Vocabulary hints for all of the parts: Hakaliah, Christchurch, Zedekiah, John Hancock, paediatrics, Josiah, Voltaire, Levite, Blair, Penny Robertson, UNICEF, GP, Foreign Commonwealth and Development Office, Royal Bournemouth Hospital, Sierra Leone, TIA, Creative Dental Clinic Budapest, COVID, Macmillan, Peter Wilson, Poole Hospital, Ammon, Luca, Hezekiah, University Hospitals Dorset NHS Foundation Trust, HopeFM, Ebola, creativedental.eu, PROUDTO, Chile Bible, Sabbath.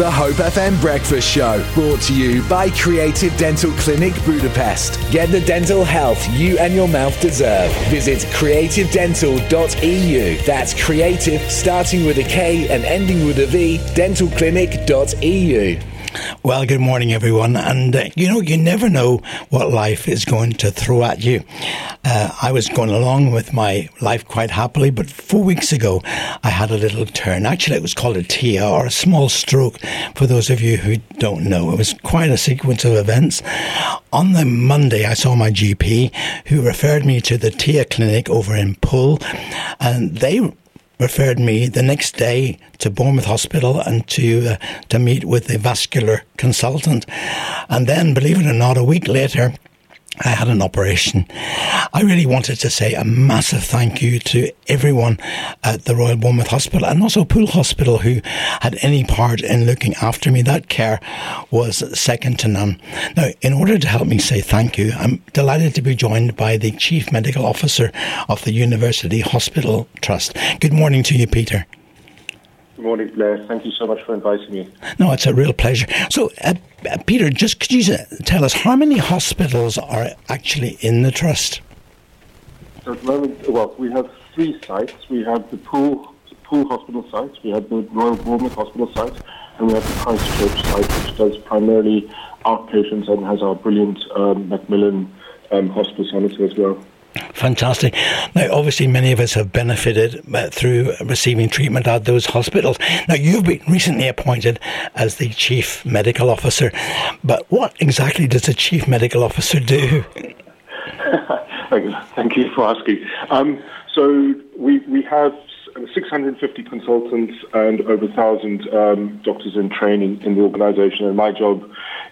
The Hope FM Breakfast Show, brought to you by Creative Dental Clinic Budapest. Get the dental health you and your mouth deserve. Visit creativedental.eu. That's creative, starting with a K and ending with a V, dentalclinic.eu. Well, good morning, everyone. And, you never know what life is going to throw at you. I was going along with my life quite happily, but 4 weeks ago, I had a little turn. Actually, it was called a TIA, or a small stroke, for those of you who don't know. It was quite a sequence of events. On the Monday, I saw my GP, who referred me to the TIA clinic over in Poole, and they referred me the next day to Bournemouth Hospital and to meet with a vascular consultant. And then, believe it or not, a week later, I had an operation. I really wanted to say a massive thank you to everyone at the Royal Bournemouth Hospital and also Poole Hospital who had any part in looking after me. That care was second to none. Now, in order to help me say thank you, I'm delighted to be joined by the Chief Medical Officer of the University Hospital Trust. Good morning to you, Peter. Good morning, Blair. Thank you so much for inviting me. No, it's a real pleasure. So, Peter, just could you tell us how many hospitals are actually in the trust? So at the moment, we have three sites. We have the Poole Hospital site, we have the Royal Bournemouth Hospital site, and we have the Christchurch site, which does primarily outpatients and has our brilliant Macmillan hospice on it as well. Fantastic. Now, obviously, many of us have benefited through receiving treatment at those hospitals. Now, you've been recently appointed as the Chief Medical Officer, but what exactly does the Chief Medical Officer do? Thank you for asking. So we have 650 consultants and over 1,000 doctors in training in the organisation, and my job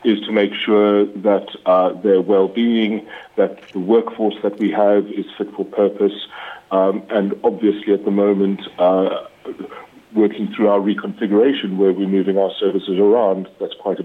is to make sure that their well-being, that the workforce that we have is fit for purpose, and obviously at the moment working through our reconfiguration where we're moving our services around, that's quite a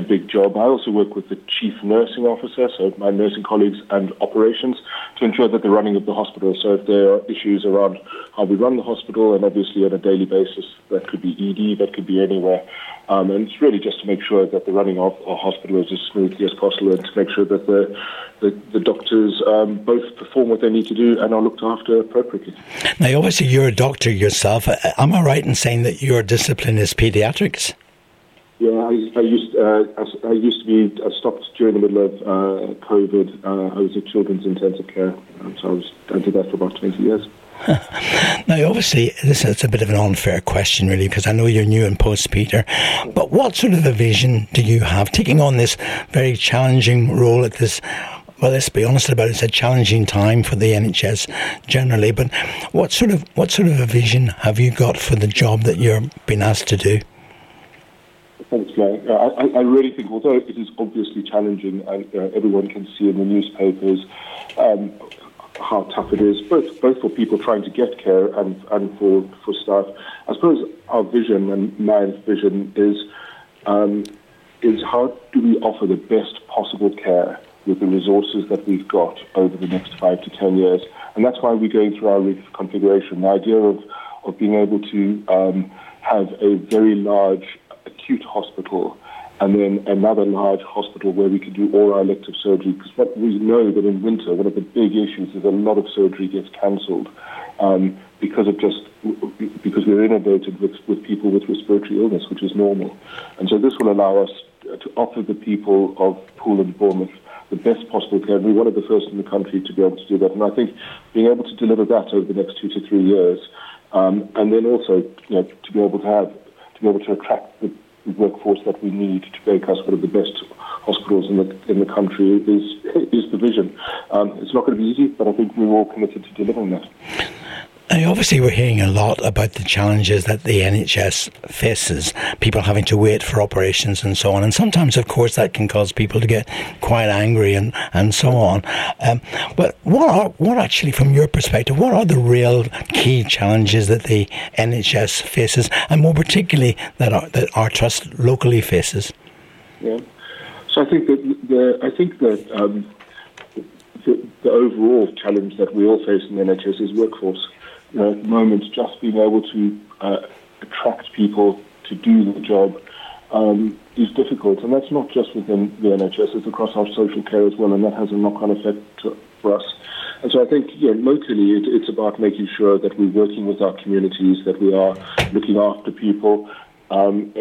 big job. I also work with the Chief Nursing Officer, so my nursing colleagues and operations, to ensure that the running of the hospital. So if there are issues around how we run the hospital, and obviously on a daily basis, that could be ED, that could be anywhere. And it's really just to make sure that the running of our hospital is as smoothly as possible and to make sure that the doctors both perform what they need to do and are looked after appropriately. Now, obviously, you're a doctor yourself. Am I right in saying that your discipline is paediatrics? Yeah, I stopped during the middle of COVID. I was at children's intensive care, so I did that for about 20 years. Now, obviously, this is a bit of an unfair question, really, because I know you're new in post, Peter, but what sort of a vision do you have, taking on this very challenging role at this, well, let's be honest about it, it's a challenging time for the NHS generally, but what sort of a vision have you got for the job that you're being asked to do? Thanks, Blair. I really think, although it is obviously challenging, and everyone can see in the newspapers how tough it is, both for people trying to get care and for staff. I suppose our vision and my vision is how do we offer the best possible care with the resources that we've got over the next 5 to 10 years, and that's why we're going through our reconfiguration. The idea of being able to have a very large acute hospital and then another large hospital where we can do all our elective surgery, because what we know that in winter one of the big issues is a lot of surgery gets cancelled because we're inundated with people with respiratory illness, which is normal, and so this will allow us to offer the people of Poole and Bournemouth the best possible care. We're one of the first in the country to be able to do that, and I think being able to deliver that over the next 2 to 3 years, and then also to be able to attract the workforce that we need to make us one of the best hospitals in the country is the vision. It's not going to be easy, but I think we're all committed to delivering that. And obviously we're hearing a lot about the challenges that the NHS faces, people having to wait for operations and so on, and sometimes of course that can cause people to get quite angry and so on, but what actually, from your perspective, what are the real key challenges that the NHS faces, and more particularly that our trust locally faces? Yeah, so I think the overall challenge that we all face in the NHS is workforce. At the moment, just being able to attract people to do the job is difficult. And that's not just within the NHS, it's across our social care as well, and that has a knock-on effect for us. And so I think, locally, it's about making sure that we're working with our communities, that we are looking after people, and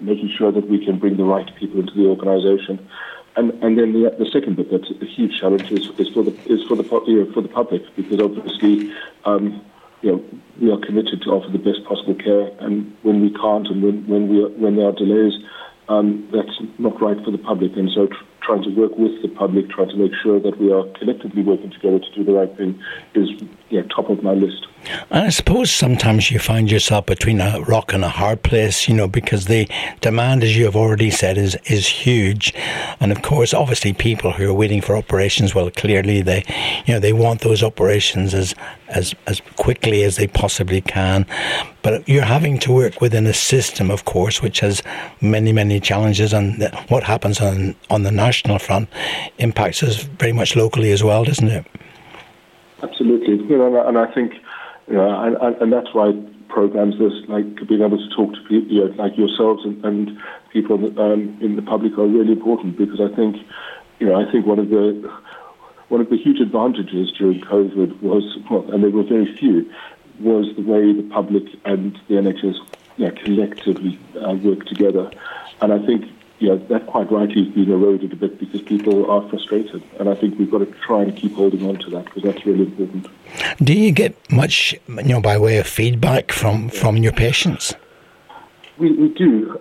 making sure that we can bring the right people into the organisation. And then the second bit that's a huge challenge is for the public, because obviously, we are committed to offer the best possible care, and when we can't, and when there are delays, that's not right for the public. And so trying to work with the public, trying to make sure that we are collectively working together to do the right thing is top of my list. And I suppose sometimes you find yourself between a rock and a hard place, because the demand, as you have already said, is huge. And of course, obviously, people who are waiting for operations, well, clearly they, they want those operations as quickly as they possibly can. But you're having to work within a system, of course, which has many, many challenges, and what happens on the national front impacts us very much locally as well, doesn't it? Absolutely, and I think, and that's why programs like being able to talk to people like yourselves and people in the public are really important, because I think, one of the huge advantages during COVID and there were very few, was the way the public and the NHS collectively work together. And I think that quite rightly has been eroded a bit because people are frustrated. And I think we've got to try and keep holding on to that, because that's really important. Do you get much, by way of feedback from your patients? We do.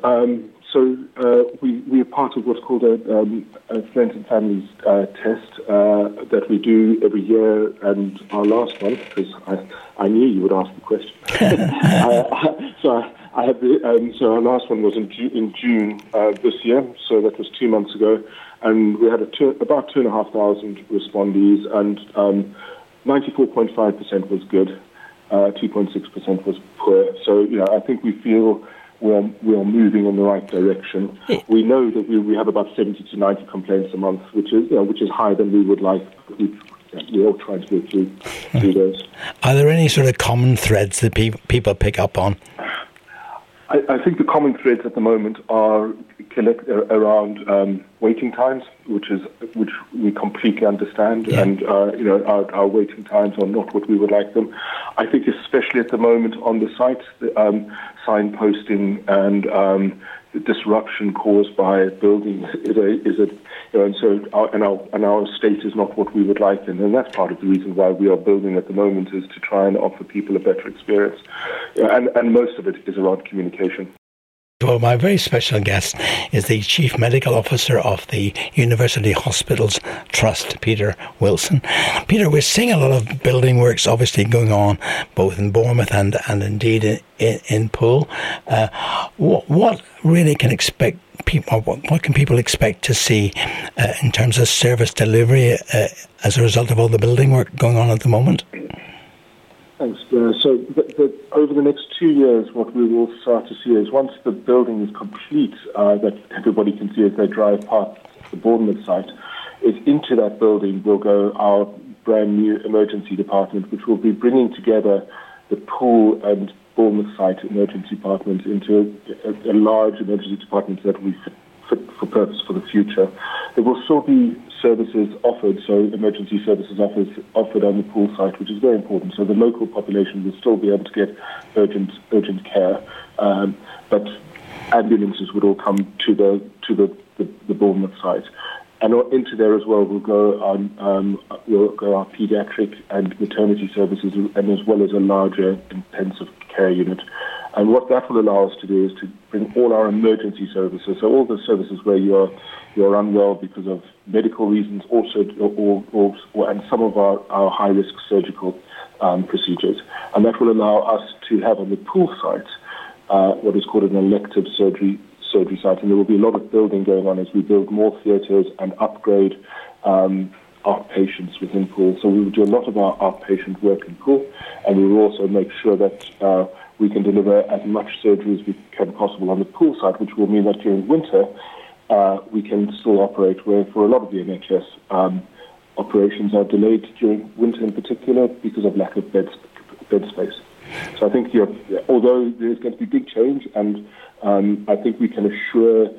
So we are part of what's called a Friends and Families test that we do every year, and our last one, because I knew you would ask the question. So our last one was in June this year, so that was 2 months ago, and we had about 2,500 respondees, and 94.5% was good, 2.6% was poor. So I think we feel we are moving in the right direction. We know that we have about 70 to 90 complaints a month, which is higher than we would like. We're all trying to work through those. Are there any sort of common threads that people pick up on? I think the common threads at the moment are around waiting times, which we completely understand, and our waiting times are not what we would like them. I think especially at the moment on the site, the signposting and the disruption caused by building our state is not what we would like, and that's part of the reason why we are building at the moment, is to try and offer people a better experience, and most of it is around communication. Well, my very special guest is the Chief Medical Officer of the University Hospitals Trust, Peter Wilson. Peter, we're seeing a lot of building works obviously going on both in Bournemouth and indeed in Poole. What really can expect people? What can people expect to see in terms of service delivery as a result of all the building work going on at the moment? Thanks, Blair. So over the next 2 years, what we will start to see is, once the building is complete, that everybody can see as they drive past the Bournemouth site, is into that building will go our brand new emergency department, which will be bringing together the Poole and Bournemouth site emergency department into a large emergency department that we fit for purpose for the future. There will still be services offered, so emergency services offered on the Poole site, which is very important. So the local population will still be able to get urgent care, but ambulances would all come to the Bournemouth site, and into there as well will go our paediatric and maternity services, and as well as a larger intensive care unit. And what that will allow us to do is to bring all our emergency services, so all the services where you are unwell because of medical reasons, also and some of our high-risk surgical procedures. And that will allow us to have on the Poole site what is called an elective surgery site. And there will be a lot of building going on as we build more theatres and upgrade outpatients within Poole. So we will do a lot of our outpatient work in Poole, and we will also make sure that we can deliver as much surgery as we can possible on the Poole site, which will mean that during winter we can still operate, where for a lot of the NHS operations are delayed during winter in particular because of lack of bed space. So I think, although there's going to be big change, and I think we can assure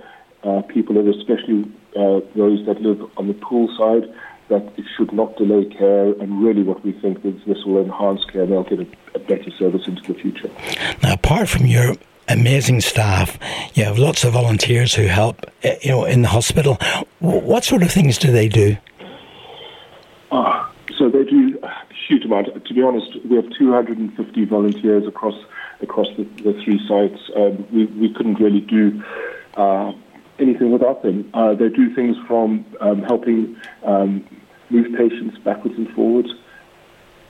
people, and especially those that live on the Poole side, that it should not delay care, and really what we think is this will enhance care and they'll get a better service into the future. Now, apart from your amazing staff, you have lots of volunteers who help, in the hospital. What sort of things do they do? So they do a huge amount. To be honest, we have 250 volunteers across the three sites. We couldn't really do anything without them. They do things from helping move patients backwards and forwards,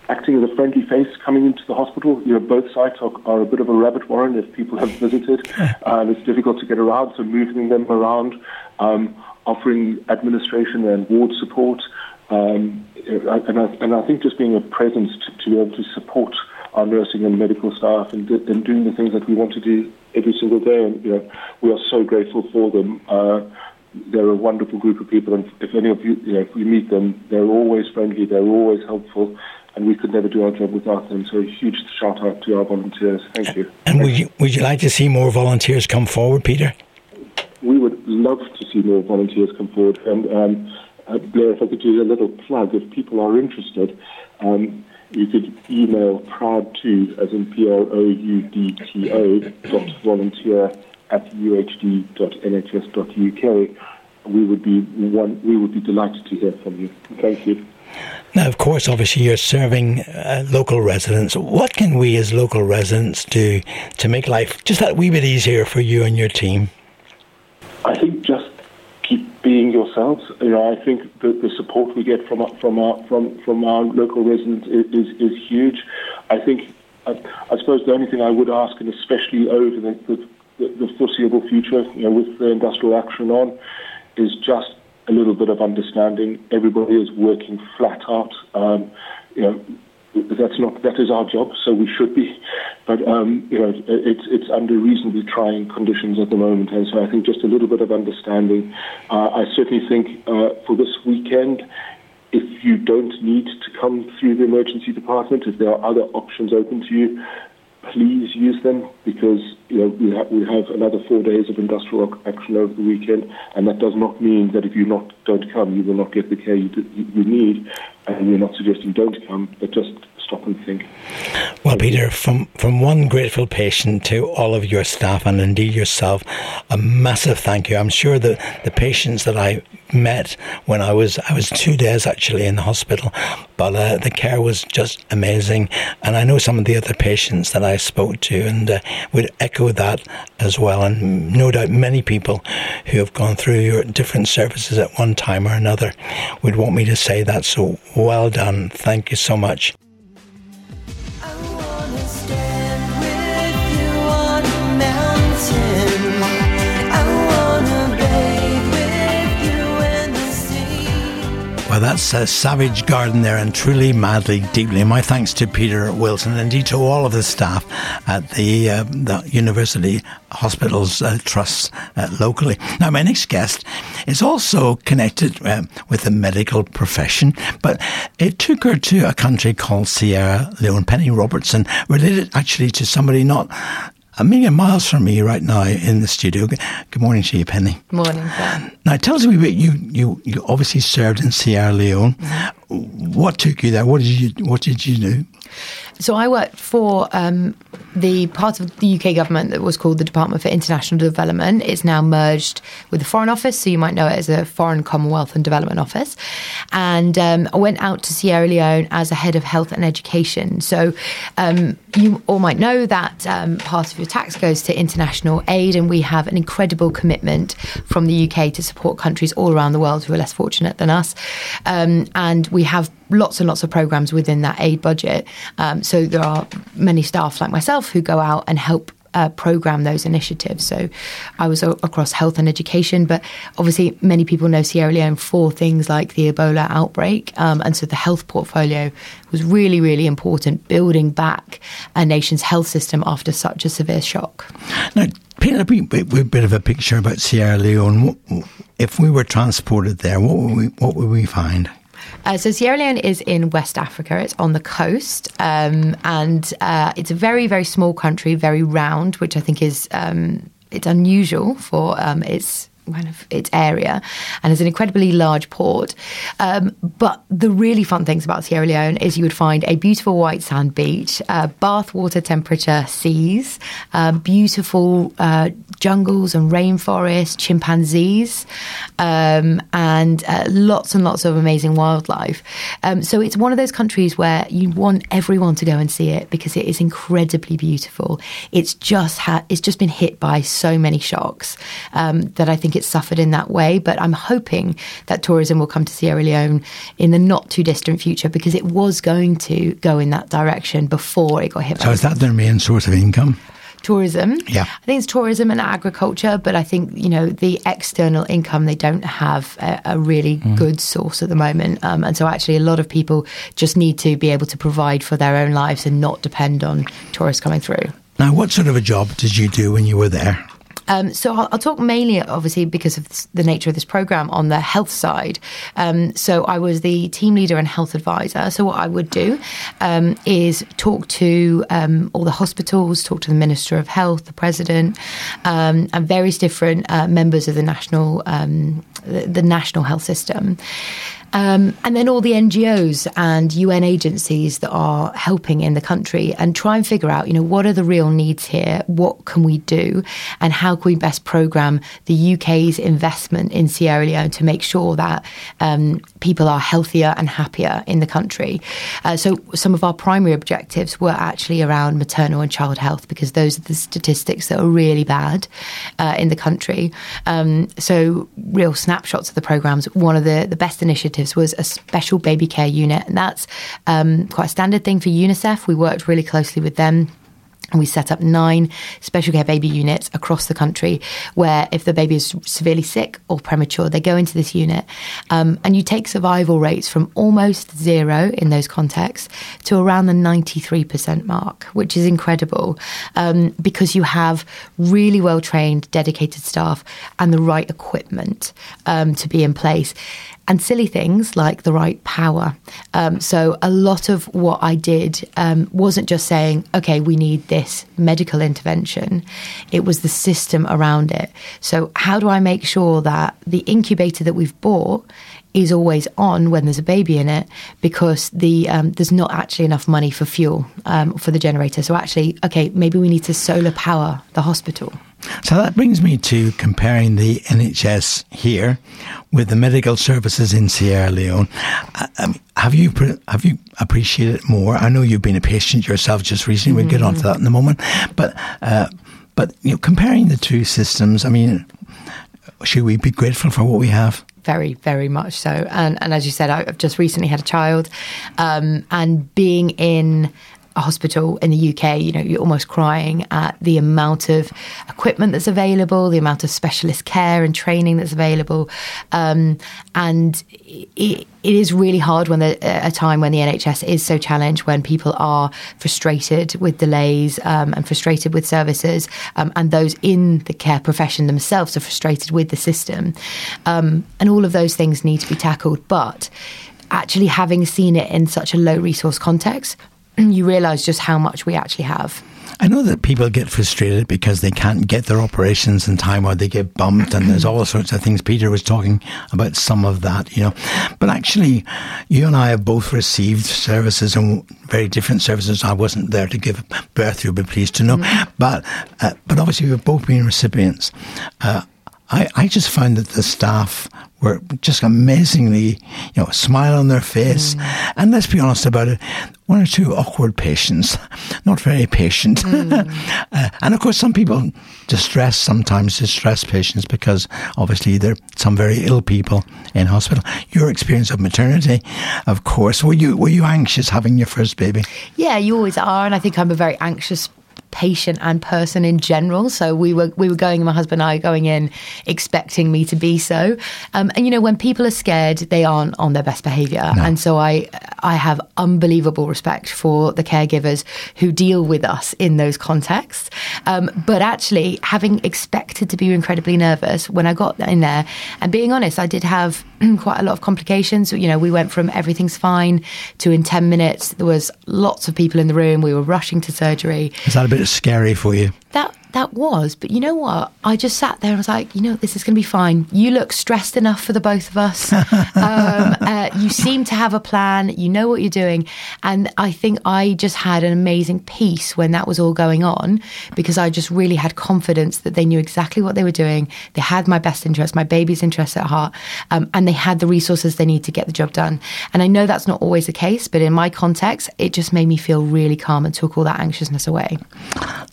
acting as a friendly face coming into the hospital. Both sites are a bit of a rabbit warren if people have visited, and it's difficult to get around, so moving them around, offering administration and ward support, and I think just being a presence to be able to support our nursing and medical staff and doing the things that we want to do every single day. And we are so grateful for them. They're a wonderful group of people, and if any of you, if we meet them, they're always friendly, they're always helpful, and we could never do our job without them. So a huge shout out to our volunteers. Thank you. And would you like to see more volunteers come forward, Peter? We would love to see more volunteers come forward. And Blair, if I could do a little plug, if people are interested, you could email PROUDTO, as in PROUDTO, .volunteer@UHD.NHS.UK. We would be delighted to hear from you. Thank you. Now, of course, obviously, you're serving local residents. What can we as local residents do to make life just that wee bit easier for you and your team? I think just keep being yourselves. I think the support we get from our local residents is huge. I think, I suppose the only thing I would ask, and especially over the foreseeable future, with the industrial action on, is just a little bit of understanding. Everybody is working flat out. That is our job, so we should be. But it's under reasonably trying conditions at the moment, and so I think just a little bit of understanding. I certainly think for this weekend, if you don't need to come through the emergency department, if there are other options open to you, please use them, because we have another 4 days of industrial action over the weekend, and that does not mean that if you don't come, you will not get the care you need. And we're not suggesting don't come, but just stop and think. Well, Peter, from one grateful patient to all of your staff and indeed yourself, a massive thank you. I'm sure that the patients that I met when I was 2 days actually in the hospital, but the care was just amazing. And I know some of the other patients that I spoke to and would echo that as well. And no doubt many people who have gone through your different services at one time or another would want me to say that. So well done. Thank you so much. Well, that's a savage garden there, and truly, madly, deeply. My thanks to Peter Wilson and indeed to all of the staff at the University Hospitals Trust locally. Now, my next guest is also connected with the medical profession, but it took her to a country called Sierra Leone. Penny Robertson, related actually to somebody not a million miles from me right now in the studio. Good morning to you, Penny. Morning, Ben. Now, tell us a wee bit. You obviously served in Sierra Leone. What took you there? What did you do? So I worked for the part of the UK government that was called the Department for International Development. It's now merged with the Foreign Office, so you might know it as the Foreign Commonwealth and Development Office. And I went out to Sierra Leone as a head of health and education. So you all might know that part of your tax goes to international aid, and we have an incredible commitment from the UK to support countries all around the world who are less fortunate than us. And we have lots and lots of programs within that aid budget. So there are many staff like myself who go out and help program those initiatives. So I was across health and education, but obviously many people know Sierra Leone for things like the Ebola outbreak. And so the health portfolio was really, really important, building back a nation's health system after such a severe shock. Now, paint a bit of a picture about Sierra Leone. If we were transported there, what would we find? So Sierra Leone is in West Africa. It's on the coast, and it's a very, very small country, very round, which I think is it's unusual for its kind of its area, and it's an incredibly large port. But the really fun things about Sierra Leone is you would find a beautiful white sand beach, bathwater temperature seas, beautiful jungles and rainforests, chimpanzees, and lots of amazing wildlife. So it's one of those countries where you want everyone to go and see it because it is incredibly beautiful. It's just been hit by so many shocks that I think it's suffered in that way, but I'm hoping that tourism will come to Sierra Leone in the not too distant future because it was going to go in that direction before it got hit. So is that their main source of income? Tourism. Yeah. I think it's tourism and agriculture, but I think, you know, the external income, they don't have a really good source at the moment. And so actually a lot of people just need to be able to provide for their own lives and not depend on tourists coming through. Now, what sort of a job did you do when you were there? So I'll talk mainly, obviously, because of the nature of this programme, on the health side. So I was the team leader and health advisor. So what I would do is talk to all the hospitals, talk to the Minister of Health, the President, and various different members of the national health system. And then all the NGOs and UN agencies that are helping in the country, and try and figure out, you know, what are the real needs here? What can we do? And how can we best programme the UK's investment in Sierra Leone to make sure that people are healthier and happier in the country? So some of our primary objectives were actually around maternal and child health, because those are the statistics that are really bad in the country. So real snapshots of the programmes. One of the best initiatives was a special baby care unit, and that's quite a standard thing for UNICEF. We worked really closely with them, and we set up 9 special care baby units across the country where if the baby is severely sick or premature, they go into this unit. And you take survival rates from almost zero in those contexts to around the 93% mark, which is incredible because you have really well-trained, dedicated staff and the right equipment to be in place. And silly things like the right power. So a lot of what I did wasn't just saying, OK, we need this medical intervention. It was the system around it. So how do I make sure that the incubator that we've bought is always on when there's a baby in it, because there's not actually enough money for fuel for the generator. So actually, OK, maybe we need to solar power the hospital. So that brings me to comparing the NHS here with the medical services in Sierra Leone. Have you appreciated it more? I know you've been a patient yourself just recently. We'll get on to that in a moment. But you know, comparing the two systems, I mean, should we be grateful for what we have? Very, very much so. And as you said, I've just recently had a child, and being in a hospital in the UK, you know, you're almost crying at the amount of equipment that's available, the amount of specialist care and training that's available. And it is really hard when a time when the NHS is so challenged, when people are frustrated with delays and frustrated with services, and those in the care profession themselves are frustrated with the system. And all of those things need to be tackled. But actually having seen it in such a low resource context, you realise just how much we actually have. I know that people get frustrated because they can't get their operations in time, or they get bumped, and there's all sorts of things. Peter was talking about some of that, you know. But actually, you and I have both received services, and very different services. I wasn't there to give birth, you'll be pleased to know. But obviously, we've both been recipients. I just found that the staff were just amazingly, you know, a smile on their face. And let's be honest about it, one or two awkward patients, not very patient. And of course, some people sometimes distress patients, because obviously there are some very ill people in hospital. Your experience of maternity, of course, were you anxious having your first baby? Yeah, you always are. And I think I'm a very anxious patient and person in general. So we were going, my husband and I going in expecting me to be so. And, you know, when people are scared, they aren't on their best behaviour. No. And so I have unbelievable respect for the caregivers who deal with us in those contexts. But actually, having expected to be incredibly nervous when I got in there, and being honest, I did have quite a lot of complications. You know, we went from everything's fine to in 10 minutes, there was lots of people in the room. We were rushing to surgery. Is that a bit scary for you? That was, but you know what? I just sat there and was like, you know, this is going to be fine. You look stressed enough for the both of us. You seem to have a plan. You know what you're doing. And I think I just had an amazing peace when that was all going on, because I just really had confidence that they knew exactly what they were doing. They had my best interest, my baby's interest at heart, and they had the resources they need to get the job done. And I know that's not always the case, but in my context, it just made me feel really calm and took all that anxiousness away.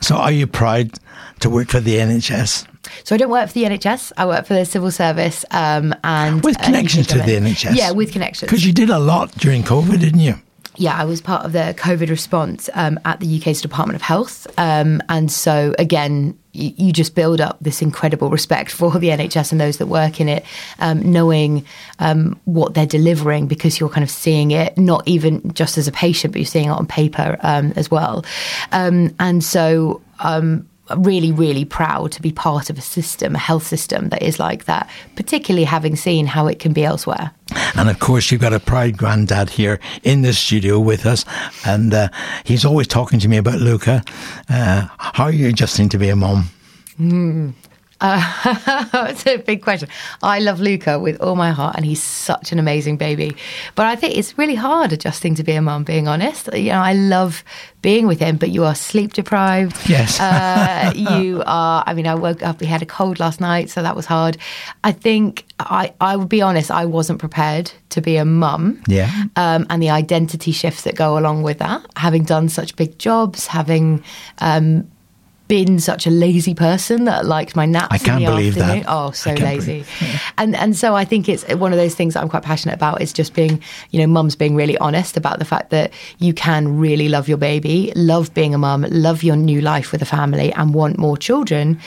So are you proud to work for the NHS? So I don't work for the NHS. I work for the civil service. And with connections to the NHS. Yeah, with connections. Because you did a lot during COVID, didn't you? Yeah, I was part of the COVID response at the UK's Department of Health. And so, again, you just build up this incredible respect for the NHS and those that work in it, knowing what they're delivering, because you're kind of seeing it, not even just as a patient, but you're seeing it on paper as well. And so really, really proud to be part of a system, a health system that is like that, particularly having seen how it can be elsewhere. And of course, you've got a proud granddad here in the studio with us, and he's always talking to me about Luca. How are you adjusting to be a mum? It's a big question. I love Luca with all my heart, and he's such an amazing baby. But I think it's really hard adjusting to be a mum, being honest. You know, I love being with him, but you are sleep deprived. Yes. You are, I mean, I woke up, he had a cold last night, so that was hard. I think, I would be honest, I wasn't prepared to be a mum. Yeah. And the identity shifts that go along with that, having done such big jobs, having been such a lazy person that liked my naps. I can't believe that. Oh, so lazy. Yeah. And so I think it's one of those things that I'm quite passionate about, is just being, you know, mums being really honest about the fact that you can really love your baby, love being a mum, love your new life with a family and want more children.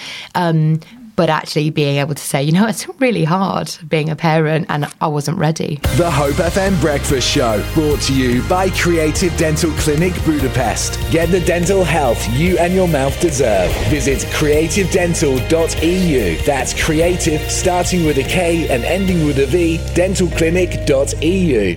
But actually being able to say, you know, it's really hard being a parent and I wasn't ready. The Hope FM Breakfast Show, brought to you by Creative Dental Clinic Budapest. Get the dental health you and your mouth deserve. Visit creativedental.eu. That's creative, starting with a K and ending with a V, dentalclinic.eu.